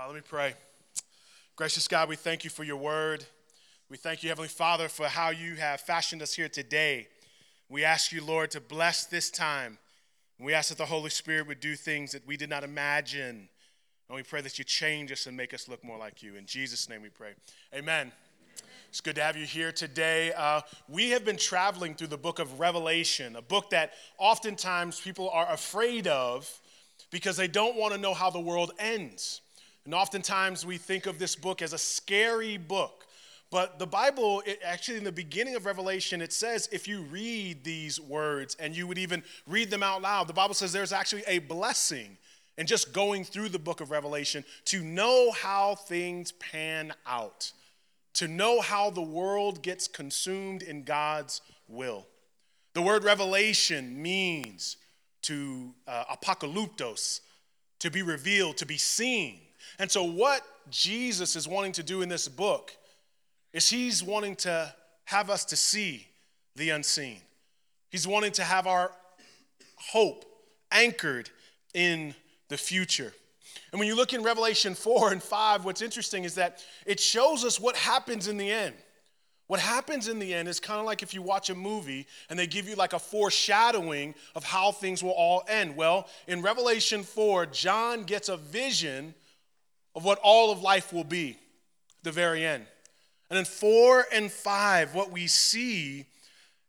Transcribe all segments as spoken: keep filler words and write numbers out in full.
Uh, let me pray. Gracious God, we thank you for your word. We thank you, Heavenly Father, for how you have fashioned us here today. We ask you, Lord, to bless this time. We ask that the Holy Spirit would do things that we did not imagine. And we pray that you change us and make us look more like you. In Jesus' name we pray. Amen. It's good to have you here today. Uh, we have been traveling through the book of Revelation, a book that oftentimes people are afraid of because they don't want to know how the world ends. And oftentimes we think of this book as a scary book. But the Bible, it actually in the beginning of Revelation, it says if you read these words and you would even read them out loud, the Bible says there's actually a blessing in just going through the book of Revelation to know how things pan out, to know how the world gets consumed in God's will. The word revelation means to uh, apocalyptos, to be revealed, to be seen. And so what Jesus is wanting to do in this book is he's wanting to have us to see the unseen. He's wanting to have our hope anchored in the future. And when you look in Revelation four and five, what's interesting is that it shows us what happens in the end. What happens in the end is kind of like if you watch a movie and they give you like a foreshadowing of how things will all end. Well, in Revelation four, John gets a vision of what all of life will be, the very end. And in four and five, what we see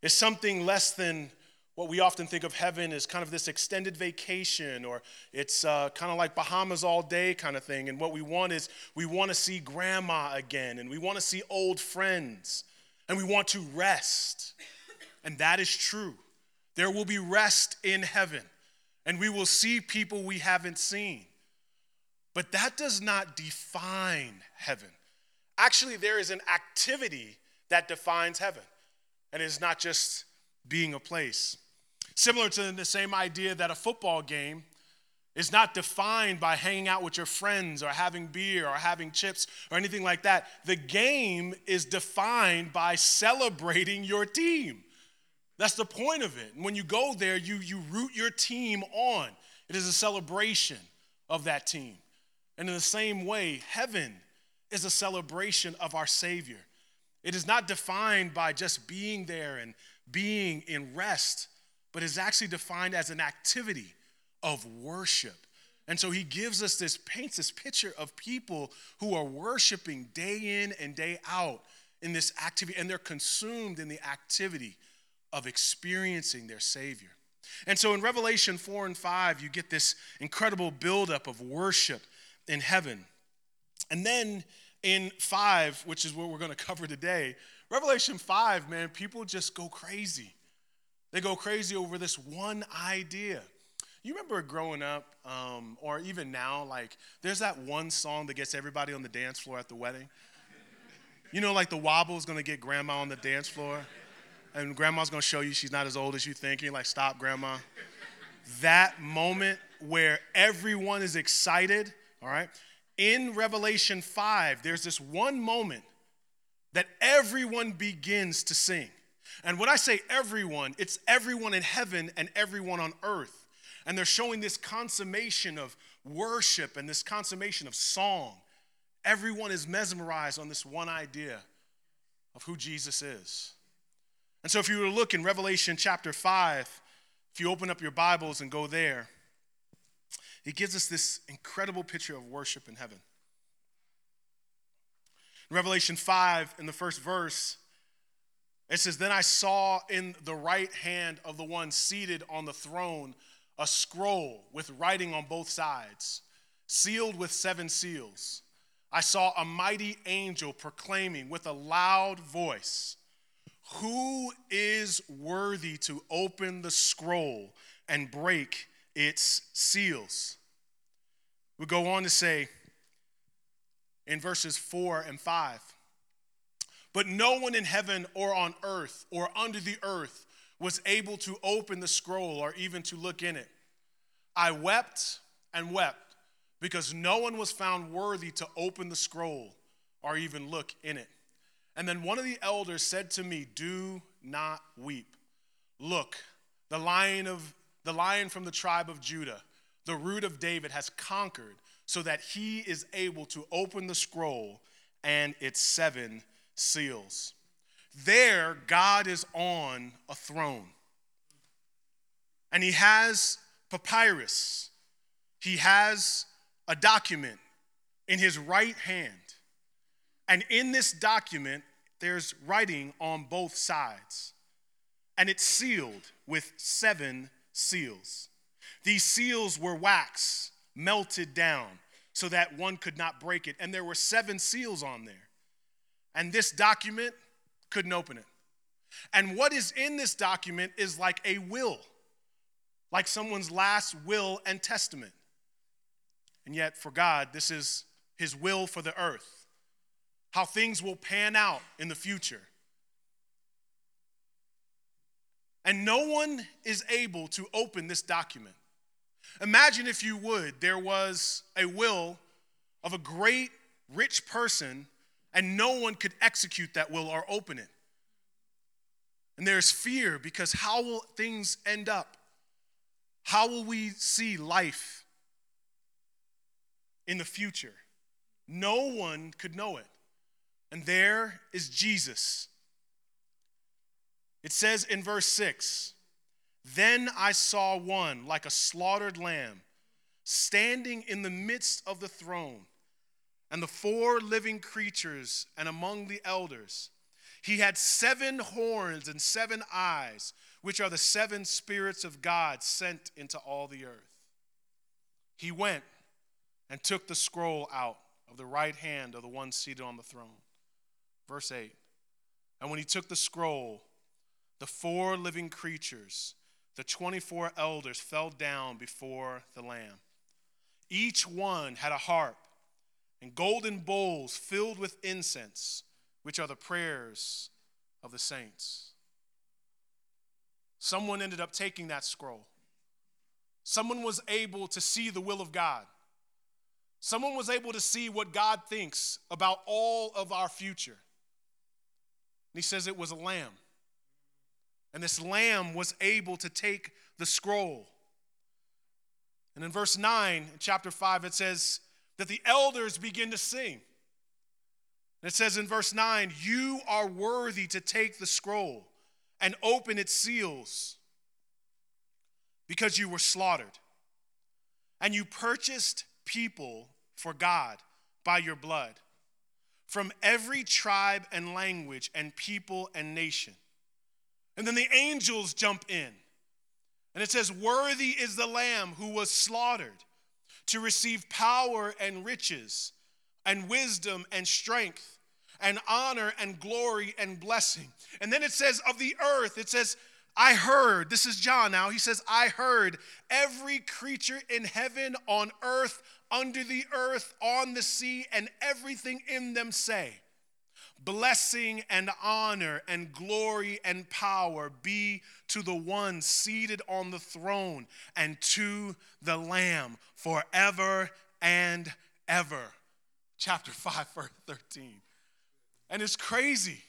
is something less than what we often think of heaven as kind of this extended vacation, or it's uh, kind of like Bahamas all day kind of thing. And what we want is we want to see grandma again, and we want to see old friends, and we want to rest. And that is true. There will be rest in heaven, and we will see people we haven't seen. But that does not define heaven. Actually, there is an activity that defines heaven, and it's not just being a place. Similar to the same idea that a football game is not defined by hanging out with your friends or having beer or having chips or anything like that. The game is defined by celebrating your team. That's the point of it. And when you go there, you, you root your team on. It is a celebration of that team. And in the same way, heaven is a celebration of our Savior. It is not defined by just being there and being in rest, but is actually defined as an activity of worship. And so he gives us this, paints this picture of people who are worshiping day in and day out in this activity, and they're consumed in the activity of experiencing their Savior. And so in Revelation four and five, you get this incredible buildup of worship in heaven. And then in five, which is what we're going to cover today, Revelation five, man, people just go crazy. They go crazy over this one idea. You remember growing up, um, or even now, like, there's that one song that gets everybody on the dance floor at the wedding. You know, like, the wobble's going to get grandma on the dance floor, and grandma's going to show you she's not as old as you think. You're like, stop, grandma. That moment where everyone is excited, all right? In Revelation five, there's this one moment that everyone begins to sing. And when I say everyone, it's everyone in heaven and everyone on earth. And they're showing this consummation of worship and this consummation of song. Everyone is mesmerized on this one idea of who Jesus is. And so if you were to look in Revelation chapter five, if you open up your Bibles and go there, it gives us this incredible picture of worship in heaven. Revelation five, in the first verse, it says, "Then I saw in the right hand of the one seated on the throne a scroll with writing on both sides, sealed with seven seals. I saw a mighty angel proclaiming with a loud voice, 'Who is worthy to open the scroll and break its seals?'" We go on to say, in verses four and five, "But no one in heaven or on earth or under the earth was able to open the scroll or even to look in it. I wept and wept because no one was found worthy to open the scroll or even look in it. And then one of the elders said to me, 'Do not weep. Look, the lion of the lion from the tribe of Judah, the root of David, has conquered, so that he is able to open the scroll and its seven seals. There, God is on a throne. And he has papyrus. He has a document in his right hand. And in this document, there's writing on both sides. And it's sealed with seven seals. These seals were wax melted down so that one could not break it. And there were seven seals on there. And this document couldn't open it. And what is in this document is like a will, like someone's last will and testament. And yet for God, this is his will for the earth, how things will pan out in the future. And no one is able to open this document. Imagine, if you would, there was a will of a great rich person and no one could execute that will or open it. And there's fear, because how will things end up? How will we see life in the future? No one could know it. And there is Jesus. It says in verse six, "Then I saw one like a slaughtered lamb, standing in the midst of the throne, and the four living creatures, and among the elders. He had seven horns and seven eyes, which are the seven spirits of God sent into all the earth. He went and took the scroll out of the right hand of the one seated on the throne." Verse eight, "And when he took the scroll, the four living creatures, the twenty-four elders, fell down before the Lamb. Each one had a harp and golden bowls filled with incense, which are the prayers of the saints." Someone ended up taking that scroll. Someone was able to see the will of God. Someone was able to see what God thinks about all of our future. And he says it was a lamb. And this lamb was able to take the scroll. And in verse nine, in chapter five, it says that the elders begin to sing. And it says in verse nine, "You are worthy to take the scroll and open its seals, because you were slaughtered, and you purchased people for God by your blood, from every tribe and language and people and nation." And then the angels jump in. And it says, "Worthy is the Lamb who was slaughtered to receive power and riches and wisdom and strength and honor and glory and blessing." And then it says, "Of the earth," it says, "I heard," this is John now, he says, "I heard every creature in heaven, on earth, under the earth, on the sea, and everything in them say, 'Blessing and honor and glory and power be to the one seated on the throne and to the Lamb forever and ever.'" Chapter five, verse thirteen. And it's crazy,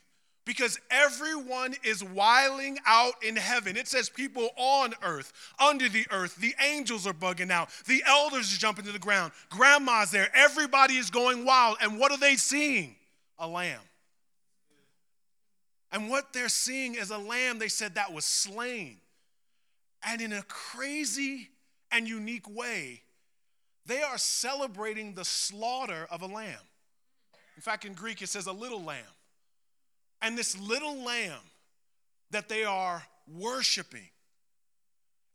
because everyone is wiling out in heaven. It says people on earth, under the earth, the angels are bugging out, the elders are jumping to the ground, grandma's there, everybody is going wild. And what are they seeing? A lamb. And what they're seeing is a lamb, they said, that was slain. And in a crazy and unique way, they are celebrating the slaughter of a lamb. In fact, in Greek, it says a little lamb. And this little lamb that they are worshiping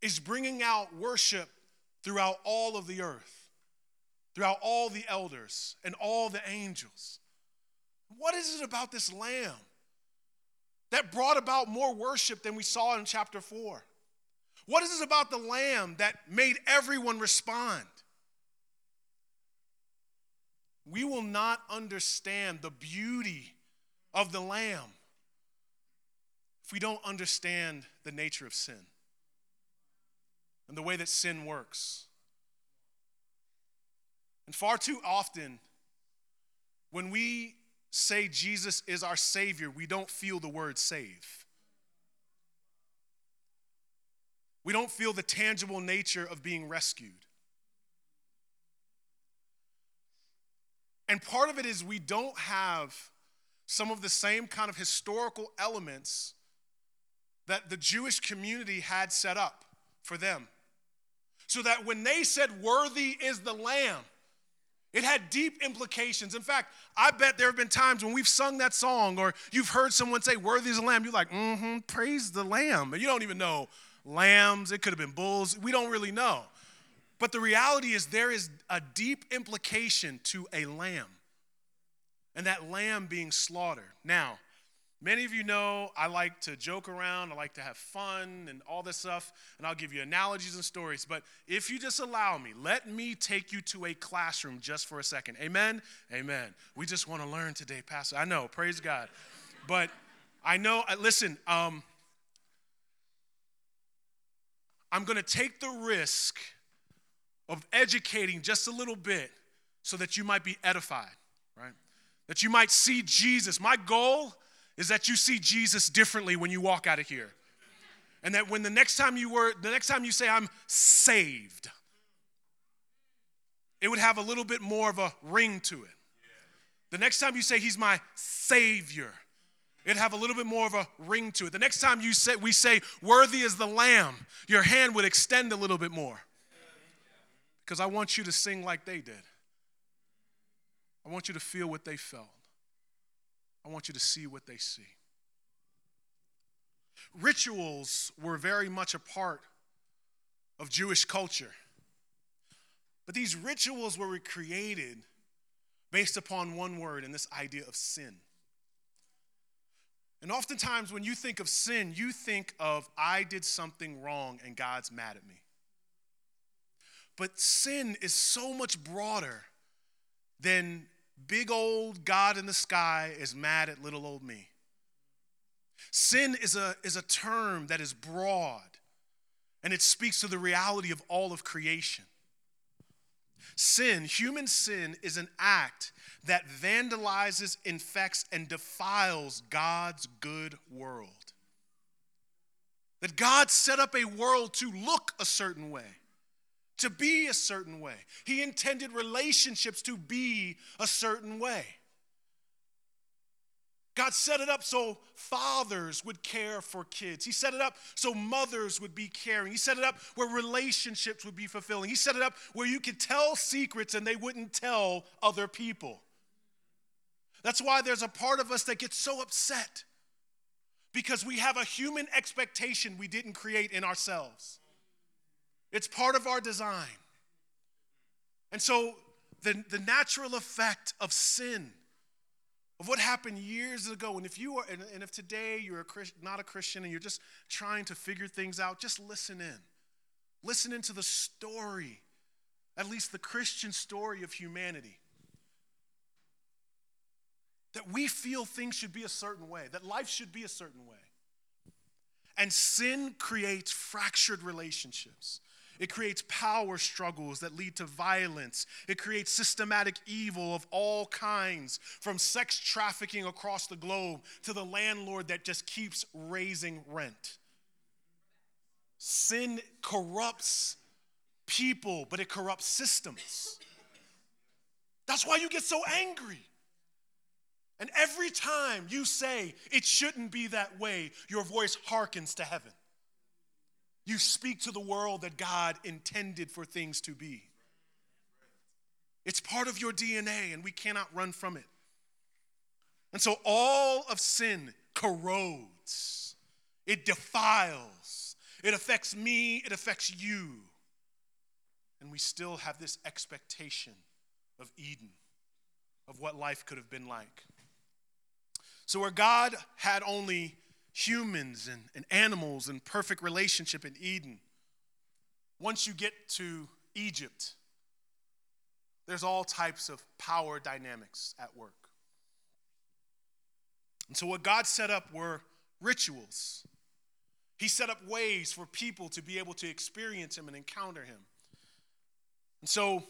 is bringing out worship throughout all of the earth, throughout all the elders and all the angels. What is it about this lamb that brought about more worship than we saw in chapter four? What is it about the lamb that made everyone respond? We will not understand the beauty of the lamb if we don't understand the nature of sin and the way that sin works. And far too often, when we say Jesus is our Savior, we don't feel the word save. We don't feel the tangible nature of being rescued. And part of it is we don't have some of the same kind of historical elements that the Jewish community had set up for them. So that when they said, "Worthy is the Lamb," it had deep implications. In fact, I bet there have been times when we've sung that song or you've heard someone say, "Worthy is the Lamb." You're like, mm-hmm, praise the Lamb. And you don't even know lambs. It could have been bulls. We don't really know. But the reality is there is a deep implication to a lamb and that lamb being slaughtered. Now, many of you know I like to joke around. I like to have fun and all this stuff, and I'll give you analogies and stories. But if you just allow me, let me take you to a classroom just for a second. Amen? Amen. We just want to learn today, Pastor. I know. Praise God. But I know, listen, um, I'm going to take the risk of educating just a little bit so that you might be edified, right? That you might see Jesus. My goal is that you see Jesus differently when you walk out of here. And that when the next time you were, the next time you say, "I'm saved," it would have a little bit more of a ring to it. The next time you say, "He's my Savior," it'd have a little bit more of a ring to it. The next time you say, we say, "Worthy is the Lamb," your hand would extend a little bit more. Because I want you to sing like they did. I want you to feel what they felt. I want you to see what they see. Rituals were very much a part of Jewish culture. But these rituals were recreated based upon one word, and this idea of sin. And oftentimes when you think of sin, you think of, "I did something wrong and God's mad at me." But sin is so much broader than big old God in the sky is mad at little old me. Sin is a, is a term that is broad, and it speaks to the reality of all of creation. Sin, human sin, is an act that vandalizes, infects, and defiles God's good world. That God set up a world to look a certain way, to be a certain way. He intended relationships to be a certain way. God set it up so fathers would care for kids. He set it up so mothers would be caring. He set it up where relationships would be fulfilling. He set it up where you could tell secrets and they wouldn't tell other people. That's why there's a part of us that gets so upset, because we have a human expectation we didn't create in ourselves. It's part of our design. And so the, the natural effect of sin, of what happened years ago, and if you are, and, and if today you're a Christ, not a Christian and you're just trying to figure things out, just listen in. Listen into the story, at least the Christian story of humanity. That we feel things should be a certain way, that life should be a certain way. And sin creates fractured relationships. It creates power struggles that lead to violence. It creates systematic evil of all kinds, from sex trafficking across the globe to the landlord that just keeps raising rent. Sin corrupts people, but it corrupts systems. That's why you get so angry. And every time you say, "It shouldn't be that way," your voice hearkens to heaven. You speak to the world that God intended for things to be. It's part of your D N A, and we cannot run from it. And so all of sin corrodes. It defiles. It affects me. It affects you. And we still have this expectation of Eden, of what life could have been like. So where God had only humans and, and animals and perfect relationship in Eden, once you get to Egypt, there's all types of power dynamics at work. And so what God set up were rituals. He set up ways for people to be able to experience him and encounter him. And so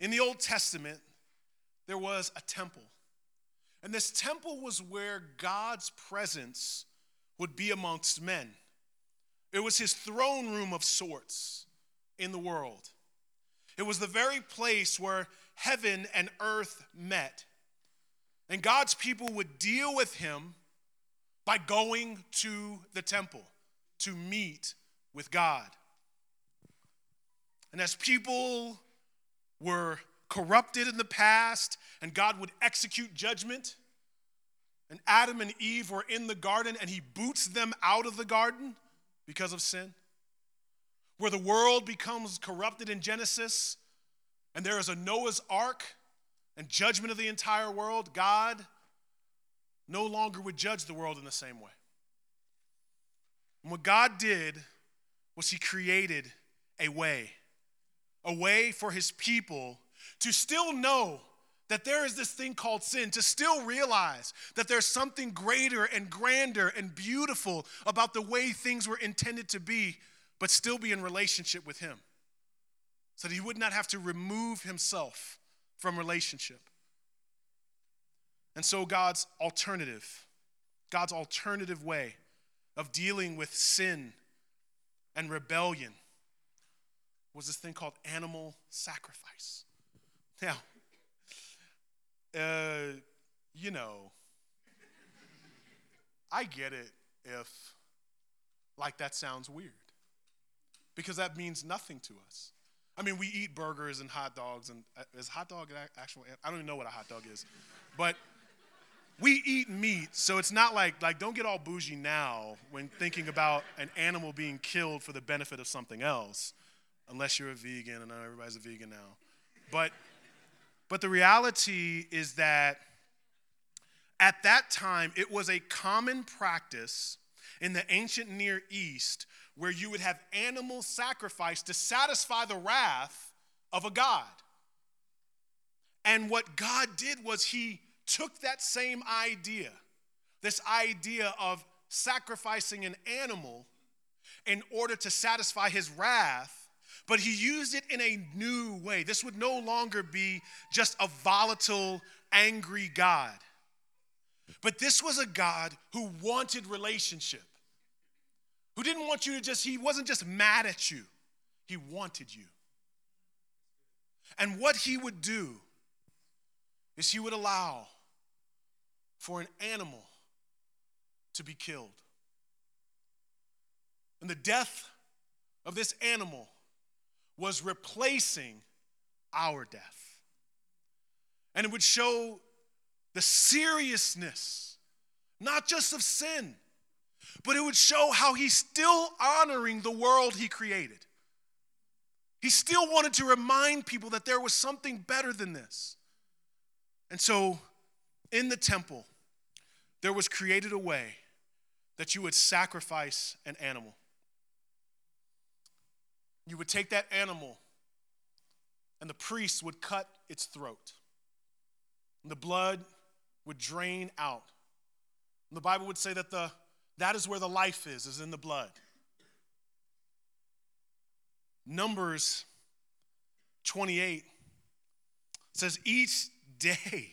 in the Old Testament, there was a temple. And this temple was where God's presence would be amongst men. It was his throne room of sorts in the world. It was the very place where heaven and earth met. And God's people would deal with him by going to the temple to meet with God. And as people were corrupted in the past and God would execute judgment, and Adam and Eve were in the garden and he boots them out of the garden because of sin, where the world becomes corrupted in Genesis and there is a Noah's ark and judgment of the entire world, God no longer would judge the world in the same way. And what God did was he created a way, a way for his people to still know that there is this thing called sin, to still realize that there's something greater and grander and beautiful about the way things were intended to be, but still be in relationship with him, so that he would not have to remove himself from relationship. And so God's alternative, God's alternative way of dealing with sin and rebellion was this thing called animal sacrifice. Now, uh, you know, I get it if, like, that sounds weird, because that means nothing to us. I mean, we eat burgers and hot dogs, and uh, is hot dog an actual, I don't even know what a hot dog is, but we eat meat, so it's not like, like, don't get all bougie now when thinking about an animal being killed for the benefit of something else, unless you're a vegan, and I know everybody's a vegan now. But, but the reality is that at that time, it was a common practice in the ancient Near East where you would have animal sacrifice to satisfy the wrath of a god. And what God did was he took that same idea, this idea of sacrificing an animal in order to satisfy his wrath, but he used it in a new way. This would no longer be just a volatile, angry God. But this was a God who wanted relationship, who didn't want you to just, he wasn't just mad at you. He wanted you. And what he would do is he would allow for an animal to be killed. And the death of this animal was replacing our death. And it would show the seriousness, not just of sin, but it would show how he's still honoring the world he created. He still wanted to remind people that there was something better than this. And so in the temple, there was created a way that you would sacrifice an animal. You would take that animal, and the priest would cut its throat. And the blood would drain out. And the Bible would say that the that is where the life is, is in the blood. Numbers twenty-eight says, each day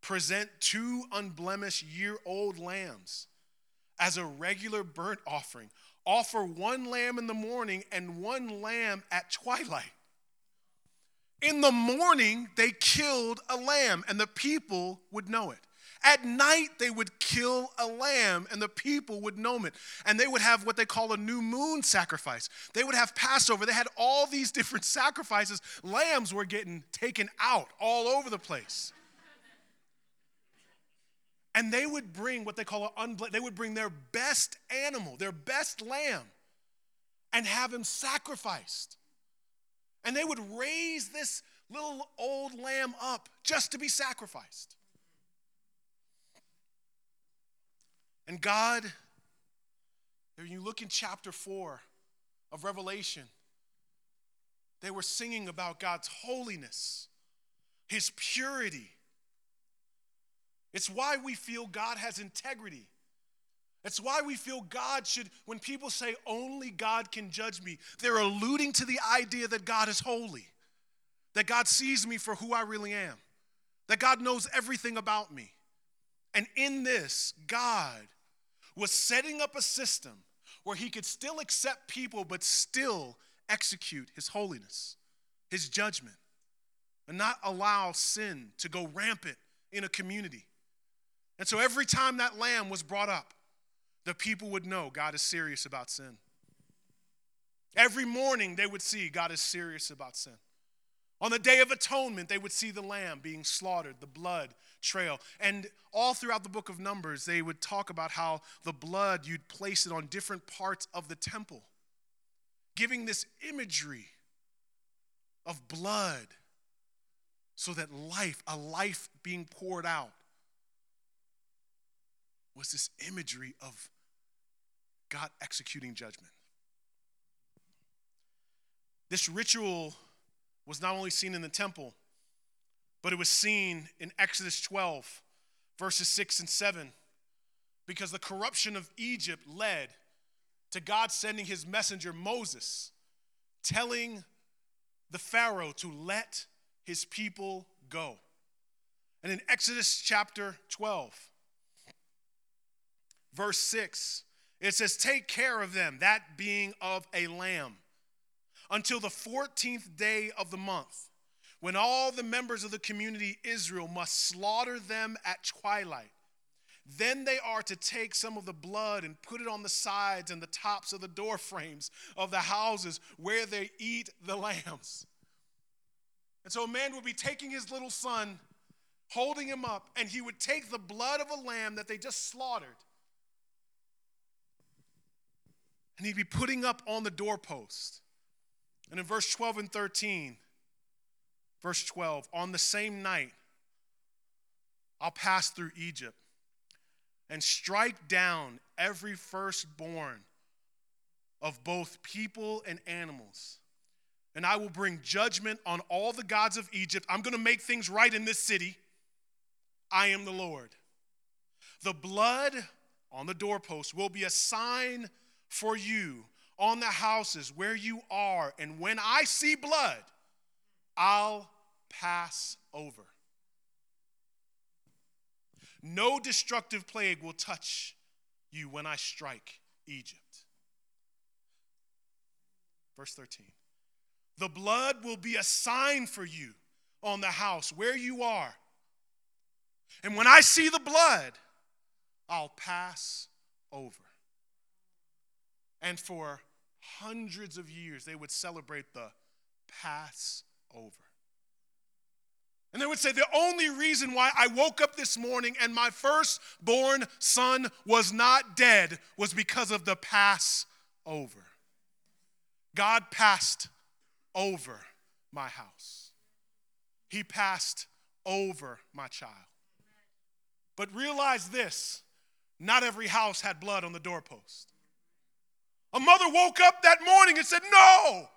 present two unblemished year-old lambs as a regular burnt offering. Offer one lamb in the morning and one lamb at twilight. In the morning, they killed a lamb, and the people would know it. At night, they would kill a lamb, and the people would know it. And they would have what they call a new moon sacrifice. They would have Passover. They had all these different sacrifices. Lambs were getting taken out all over the place. And they would bring what they call an unblemished, they would bring their best animal, their best lamb, and have him sacrificed. And they would raise this little old lamb up just to be sacrificed. And God, if you look in chapter four of Revelation, they were singing about God's holiness, his purity. It's why we feel God has integrity. It's why we feel God should, when people say only God can judge me, they're alluding to the idea that God is holy, that God sees me for who I really am, that God knows everything about me. And in this, God was setting up a system where he could still accept people but still execute his holiness, his judgment. and not allow sin to go rampant in a community. And so every time that lamb was brought up, the people would know God is serious about sin. Every morning they would see God is serious about sin. On the Day of Atonement, they would see the lamb being slaughtered, the blood trail. And all throughout the book of Numbers, they would talk about how the blood, you'd place it on different parts of the temple, giving this imagery of blood so that life, a life being poured out, was this imagery of God executing judgment. This ritual was not only seen in the temple, but it was seen in Exodus twelve, verses six and seven, because the corruption of Egypt led to God sending his messenger Moses, telling the Pharaoh to let his people go. And in Exodus chapter twelve, verse six, it says, "Take care of them, that being of a lamb, until the fourteenth day of the month, when all the members of the community Israel must slaughter them at twilight. Then they are to take some of the blood and put it on the sides and the tops of the door frames of the houses where they eat the lambs." And so a man would be taking his little son, holding him up, and he would take the blood of a lamb that they just slaughtered, and he'd be putting up on the doorpost. And in verse twelve and thirteen, verse twelve, "On the same night, I'll pass through Egypt and strike down every firstborn of both people and animals. And I will bring judgment on all the gods of Egypt. I'm going to make things right in this city. I am the Lord. The blood on the doorpost will be a sign for you on the houses where you are, and when I see blood, I'll pass over. No destructive plague will touch you when I strike Egypt." Verse thirteen, "The blood will be a sign for you on the house where you are, and when I see the blood, I'll pass over." And for hundreds of years, they would celebrate the Passover. And they would say, the only reason why I woke up this morning and my firstborn son was not dead was because of the Passover. God passed over my house. He passed over my child. But realize this, not every house had blood on the doorpost. A mother woke up that morning and said, "No!"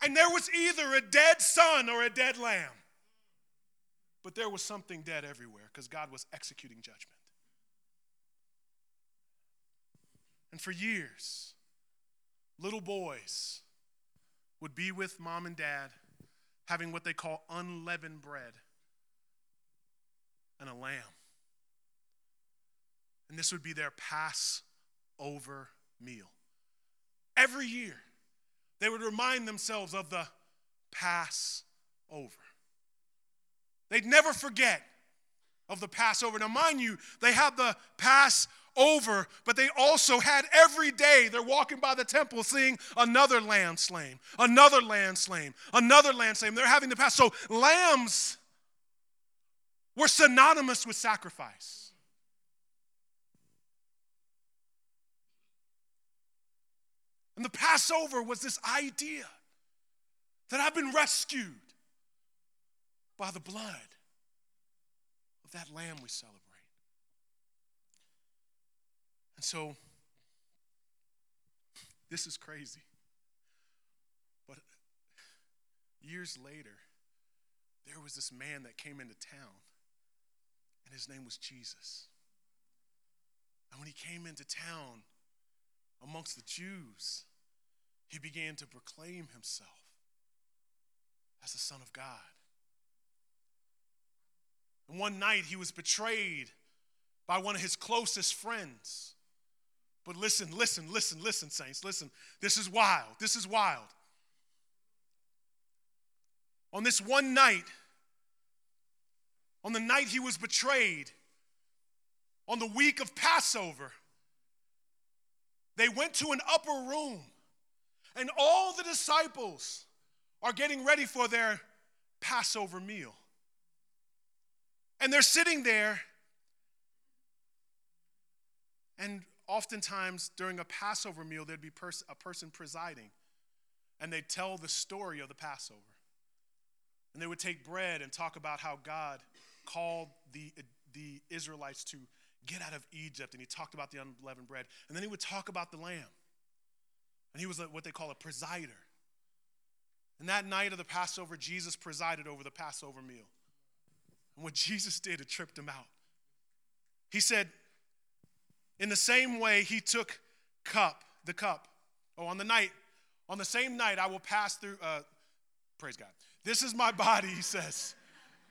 And there was either a dead son or a dead lamb. But there was something dead everywhere because God was executing judgment. And for years, little boys would be with mom and dad having what they call unleavened bread and a lamb. And this would be their Passover over meal. Every year, they would remind themselves of the Passover. They'd never forget of the Passover. Now, mind you, they had the Passover, but they also had every day they're walking by the temple seeing another lamb slain, another lamb slain, another lamb slain. They're having the Passover. So lambs were synonymous with sacrifice. And the Passover was this idea that I've been rescued by the blood of that lamb we celebrate. And so, this is crazy, but years later, there was this man that came into town, and his name was Jesus. And when he came into town, amongst the Jews, he began to proclaim himself as the Son of God. And one night he was betrayed by one of his closest friends. But listen, listen, listen, listen, saints, listen. This is wild. This is wild. on this one night, on the night he was betrayed, on the week of Passover, they went to an upper room, and all the disciples are getting ready for their Passover meal. And they're sitting there, and oftentimes during a Passover meal, there'd be pers- a person presiding, and they'd tell the story of the Passover. And they would take bread and talk about how God called the, the Israelites to get out of Egypt, and he talked about the unleavened bread. And then he would talk about the lamb, and he was what they call a presider. And that night of the Passover, Jesus presided over the Passover meal. And what Jesus did, it tripped him out. He said, in the same way, he took cup, the cup. Oh, on the night, on the same night, I will pass through, uh, praise God. This is my body, he says.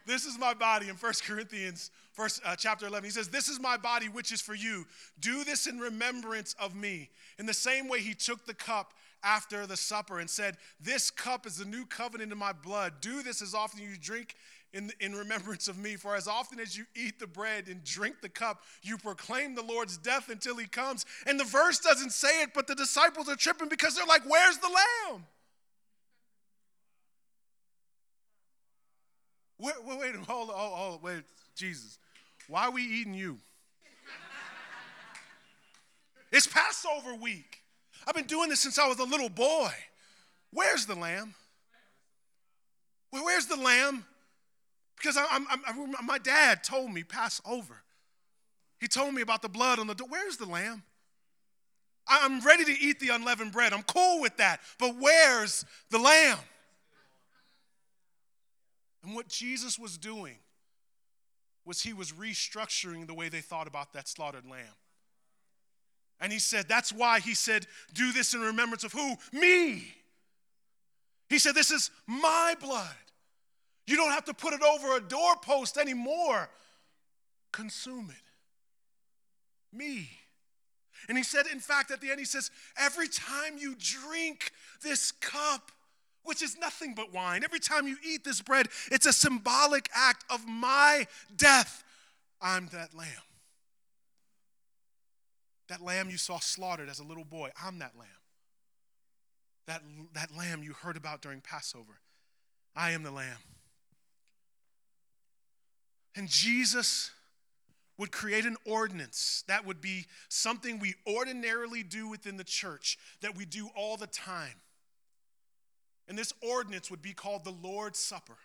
This is my body in First Corinthians first, uh, chapter eleven. He says, this is my body, which is for you. Do this in remembrance of me. In the same way, he took the cup after the supper and said, this cup is the new covenant in my blood. Do this as often as you drink in, in remembrance of me. For as often as you eat the bread and drink the cup, you proclaim the Lord's death until he comes. And the verse doesn't say it, but the disciples are tripping because they're like, where's the lamb? Wait, wait, wait, hold on, hold on, wait, Jesus. Why are we eating you? It's Passover week. I've been doing this since I was a little boy. Where's the lamb? Well, where's the lamb? Because I, I'm, I'm, my dad told me Passover. He told me about the blood on the door. Where's the lamb? I'm ready to eat the unleavened bread. I'm cool with that. But where's the lamb? And what Jesus was doing was he was restructuring the way they thought about that slaughtered lamb. And he said, that's why he said, do this in remembrance of who? Me. He said, this is my blood. You don't have to put it over a doorpost anymore. Consume it. Me. And he said, in fact, at the end, he says, every time you drink this cup, which is nothing but wine. Every time you eat this bread, it's a symbolic act of my death. I'm that lamb. That lamb you saw slaughtered as a little boy. I'm that lamb. That, that lamb you heard about during Passover. I am the lamb. And Jesus would create an ordinance that would be something we ordinarily do within the church, that we do all the time. And this ordinance would be called the Lord's Supper.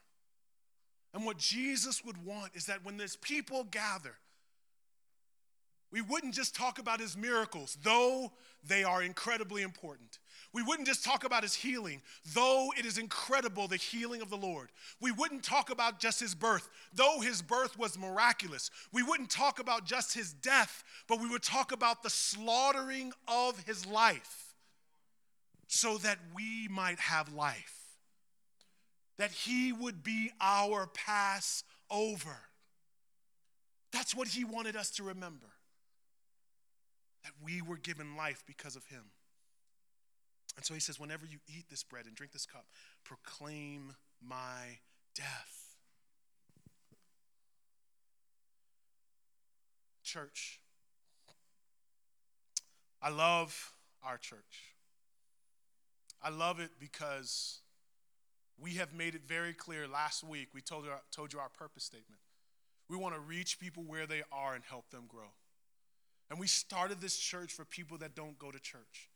And what Jesus would want is that when these people gather, we wouldn't just talk about his miracles, though they are incredibly important. We wouldn't just talk about his healing, though it is incredible, the healing of the Lord. We wouldn't talk about just his birth, though his birth was miraculous. We wouldn't talk about just his death, but we would talk about the slaughtering of his life, so that we might have life, that he would be our Passover. That's what he wanted us to remember, that we were given life because of him. And so he says, whenever you eat this bread and drink this cup, proclaim my death. Church, I love our church. I love it because we have made it very clear last week. We told you, told you our purpose statement. We want to reach people where they are and help them grow. And we started this church for people that don't go to church.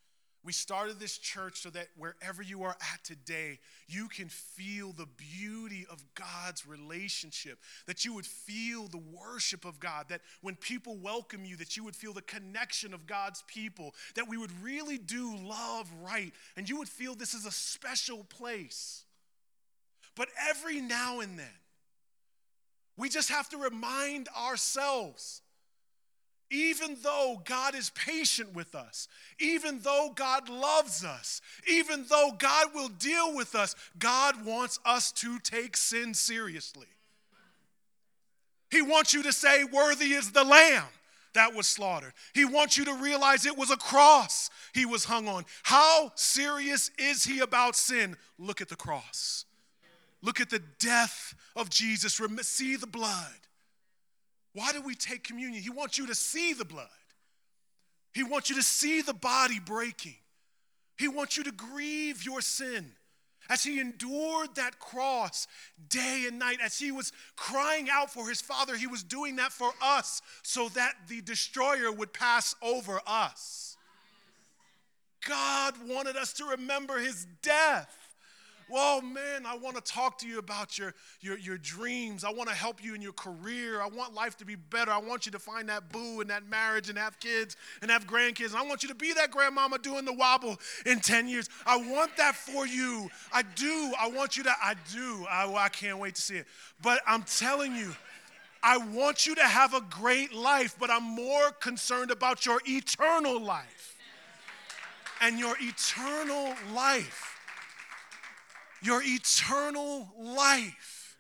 We started this church so that wherever you are at today, you can feel the beauty of God's relationship, that you would feel the worship of God, that when people welcome you, that you would feel the connection of God's people, that we would really do love right, and you would feel this is a special place. But every now and then, we just have to remind ourselves, even though God is patient with us, even though God loves us, even though God will deal with us, God wants us to take sin seriously. He wants you to say, worthy is the lamb that was slaughtered. He wants you to realize it was a cross he was hung on. How serious is he about sin? Look at the cross. Look at the death of Jesus. See the blood. Why do we take communion? He wants you to see the blood. He wants you to see the body breaking. He wants you to grieve your sin. As he endured that cross day and night, as he was crying out for his Father, he was doing that for us so that the destroyer would pass over us. God wanted us to remember his death. Whoa, man, I want to talk to you about your, your, your dreams. I want to help you in your career. I want life to be better. I want you to find that boo and that marriage and have kids and have grandkids. And I want you to be that grandmama doing the wobble in ten years. I want that for you. I do. I want you to, I do. I, I can't wait to see it. But I'm telling you, I want you to have a great life, but I'm more concerned about your eternal life. And your eternal life. Your eternal life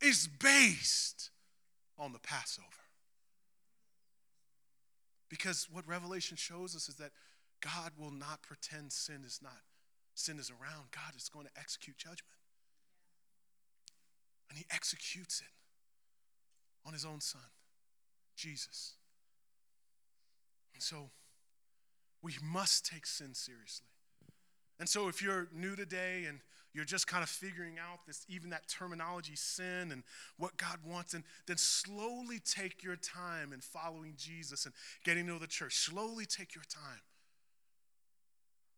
is based on the Passover. Because what Revelation shows us is that God will not pretend sin is not, sin is around. God is going to execute judgment. And he executes it on his own son, Jesus. And so we must take sin seriously. And so if you're new today and you're just kind of figuring out this, even that terminology, sin and what God wants, and then slowly take your time in following Jesus and getting to know the church. Slowly take your time.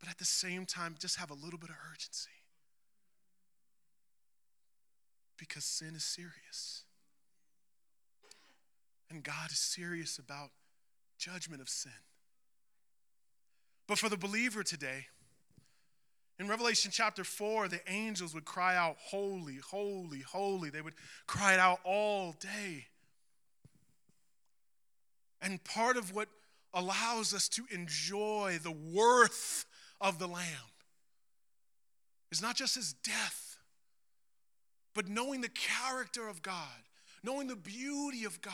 But at the same time, just have a little bit of urgency. Because sin is serious. And God is serious about judgment of sin. But for the believer today, in Revelation chapter four, the angels would cry out, holy, holy, holy. They would cry it out all day. And part of what allows us to enjoy the worth of the Lamb is not just his death, but knowing the character of God, knowing the beauty of God,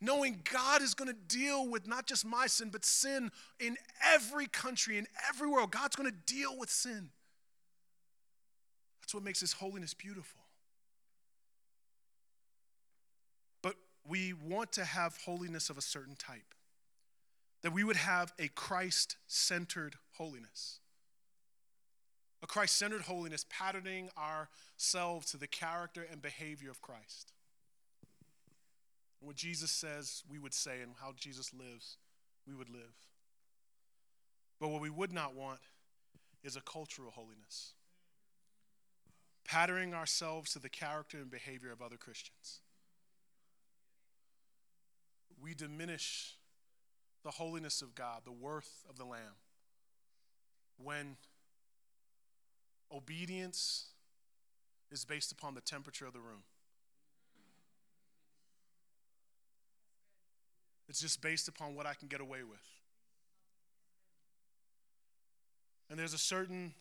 knowing God is going to deal with not just my sin, but sin in every country, in every world. God's going to deal with sin. That's what makes his holiness beautiful. But we want to have holiness of a certain type, that we would have a Christ-centered holiness. A Christ-centered holiness patterning ourselves to the character and behavior of Christ. What Jesus says, we would say, and how Jesus lives, we would live. But what we would not want is a cultural holiness, patterning ourselves to the character and behavior of other Christians. We diminish the holiness of God, the worth of the Lamb, when obedience is based upon the temperature of the room. It's just based upon what I can get away with. And there's a certain,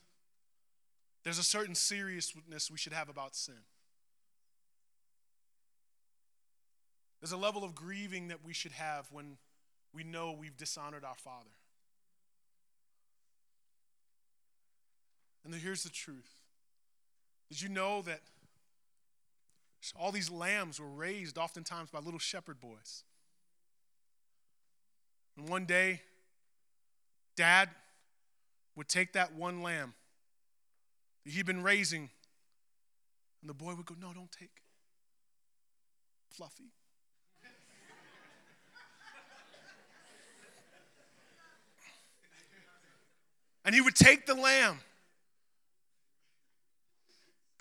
there's a certain seriousness we should have about sin. There's a level of grieving that we should have when we know we've dishonored our Father. And here's the truth. Did you know that all these lambs were raised oftentimes by little shepherd boys? And one day, Dad would take that one lamb that he'd been raising, and the boy would go, no, don't take it. Fluffy. And he would take the lamb,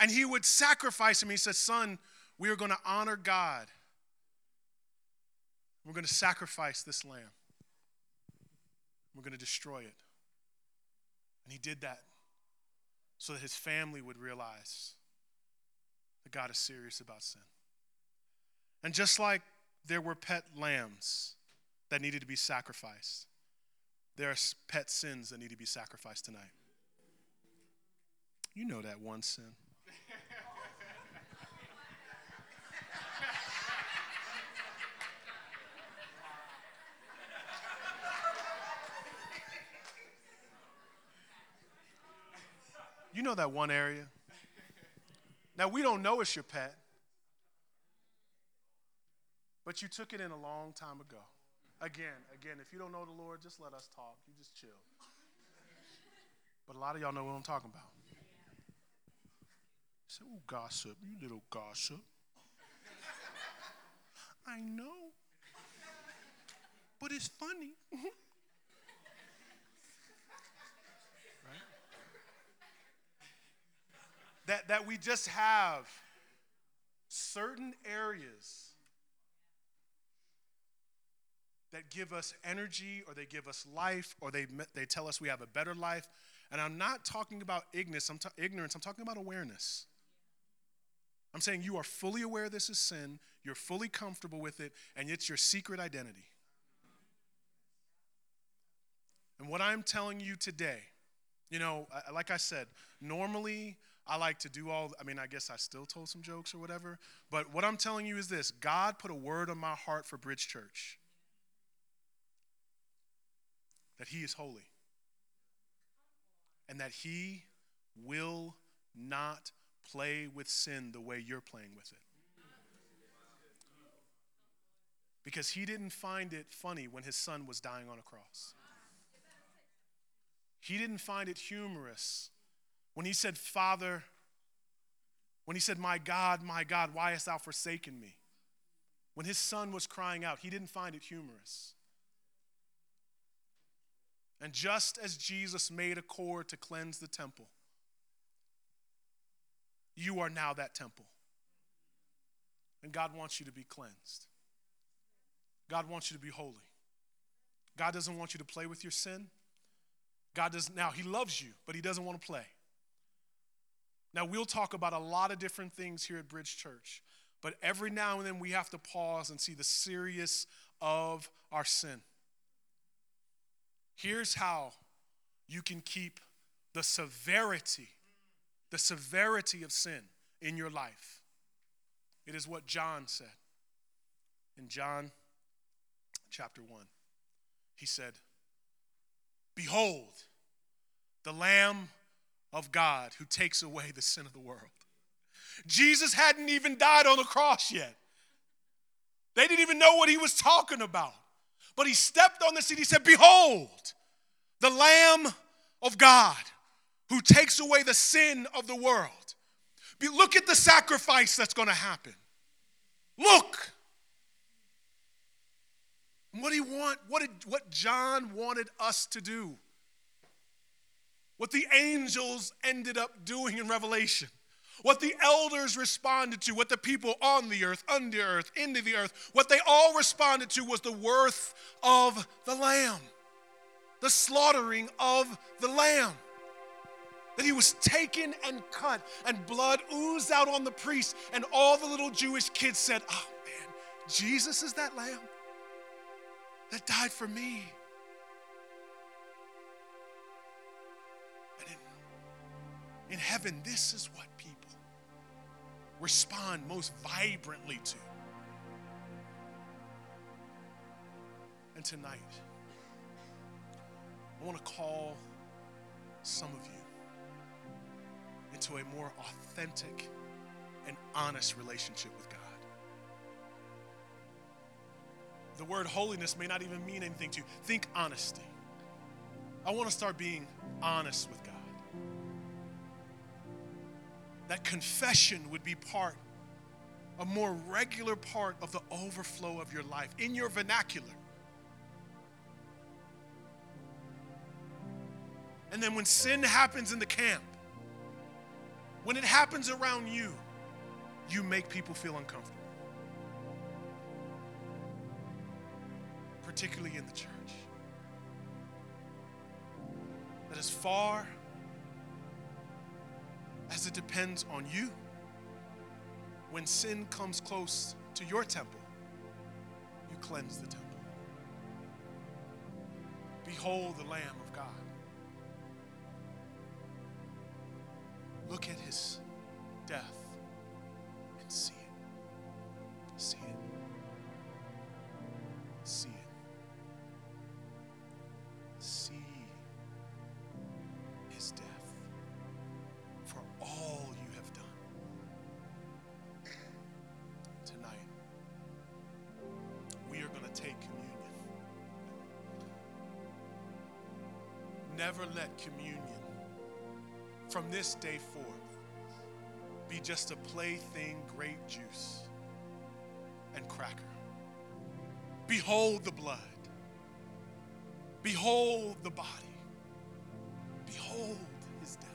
and he would sacrifice him. He said, son, we are going to honor God. We're going to sacrifice this lamb. We're going to destroy it. And he did that so that his family would realize that God is serious about sin. And just like there were pet lambs that needed to be sacrificed, there are pet sins that need to be sacrificed tonight. You know that one sin. You know that one area Now, we don't know it's your pet, but you took it in a long time ago. Again, again, if you don't know the Lord, just let us talk. You just chill. But a lot of y'all know what I'm talking about. You say, oh, gossip, you little gossip. I know, but it's funny. Right? That, that we just have certain areas that give us energy, or they give us life, or they they tell us we have a better life. And I'm not talking about ignorance. I'm, ta- ignorance. I'm talking about awareness. I'm saying you are fully aware this is sin. You're fully comfortable with it, and it's your secret identity. And what I'm telling you today, you know, like I said, normally I like to do all, I mean, I guess I still told some jokes or whatever, but what I'm telling you is this. God put a word on my heart for Bridge Church. That he is holy, and that he will not play with sin the way you're playing with it. Because he didn't find it funny when his son was dying on a cross. He didn't find it humorous when he said, Father, when he said, my God, my God, why hast thou forsaken me? When his son was crying out, he didn't find it humorous. And just as Jesus made a cord to cleanse the temple, you are now that temple. And God wants you to be cleansed. God wants you to be holy. God doesn't want you to play with your sin. God doesn't, now he loves you, but he doesn't want to play. Now we'll talk about a lot of different things here at Bridge Church, but every now and then we have to pause and see the seriousness of our sin. Here's how you can keep the severity, the severity of sin in your life. It is what John said. In John chapter one, he said, behold, the Lamb of God who takes away the sin of the world. Jesus hadn't even died on the cross yet. They didn't even know what he was talking about. But he stepped on the seat. He said, behold, the Lamb of God who takes away the sin of the world. Look at the sacrifice that's going to happen. Look. What he want, what did what John wanted us to do? What the angels ended up doing in Revelation. What the elders responded to, what the people on the earth, under earth, into the earth, what they all responded to was the worth of the Lamb, the slaughtering of the Lamb. That he was taken and cut, and blood oozed out on the priest, and all the little Jewish kids said, oh man, Jesus is that Lamb that died for me. And in, in heaven, this is what people respond most vibrantly to. And tonight, I want to call some of you into a more authentic and honest relationship with God. The word holiness may not even mean anything to you. Think honesty. I want to start being honest with God. That confession would be part, a more regular part of the overflow of your life, in your vernacular. And then when sin happens in the camp, when it happens around you, you make people feel uncomfortable. Particularly in the church. That as far as it depends on you, when sin comes close to your temple, you cleanse the temple. Behold the Lamb of God. Look at his death and see it. See it. See it. His death for all you have done. never let communion from this day forth be just a plaything grape juice and cracker. Behold the blood. Behold the body. Behold his death.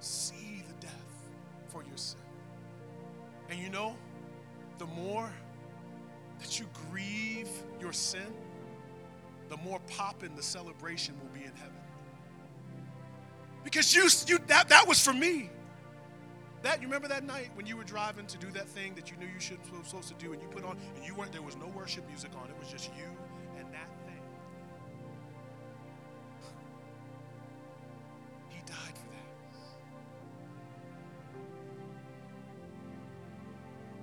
See the death for yourself. And you know, the more that you grieve your sin, the more poppin' the celebration will be in heaven. Because you, you that, that was for me. That, you remember that night when you were driving to do that thing that you knew you shouldn't was supposed to do, and you put on, and you weren't, there was no worship music on, it was just you and that thing. He died for that.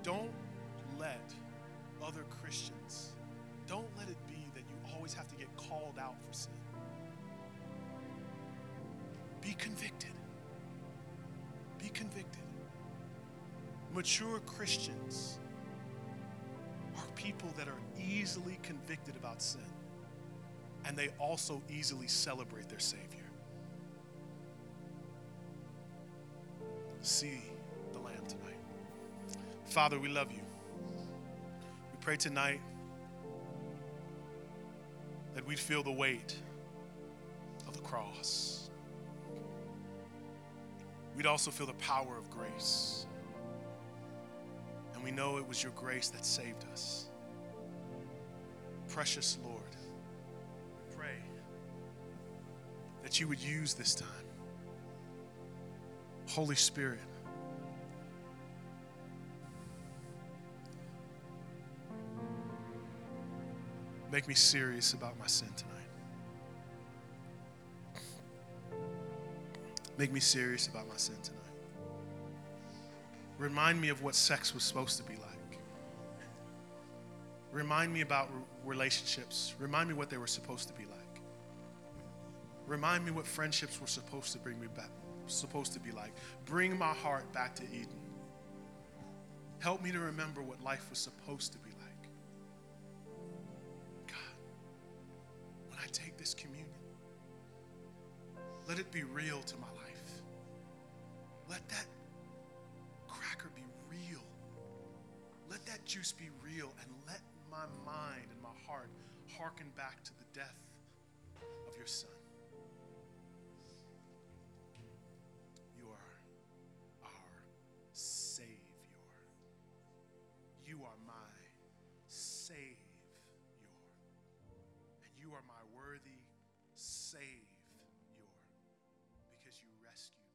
Don't let other Christians, don't let it be that you always have to get called out for sin. Be convicted. Be convicted. Mature Christians are people that are easily convicted about sin, and they also easily celebrate their Savior. See the Lamb tonight. Father, we love you. We pray tonight that we'd feel the weight of the cross. We'd also feel the power of grace. And we know it was your grace that saved us. Precious Lord, we pray that you would use this time. Holy Spirit, make me serious about my sin tonight. Make me serious about my sin tonight. Remind me of what sex was supposed to be like. Remind me about relationships. Remind me what they were supposed to be like. Remind me what friendships were supposed to bring me back, supposed to be like. Bring my heart back to Eden. Help me to remember what life was supposed to be like. God, when I take this communion, let it be real to my life. Let that cracker be real. Let that juice be real, and let my mind and my heart hearken back to the death of your Son. You are our Savior. You are my Savior. And you are my worthy Savior, because you rescued.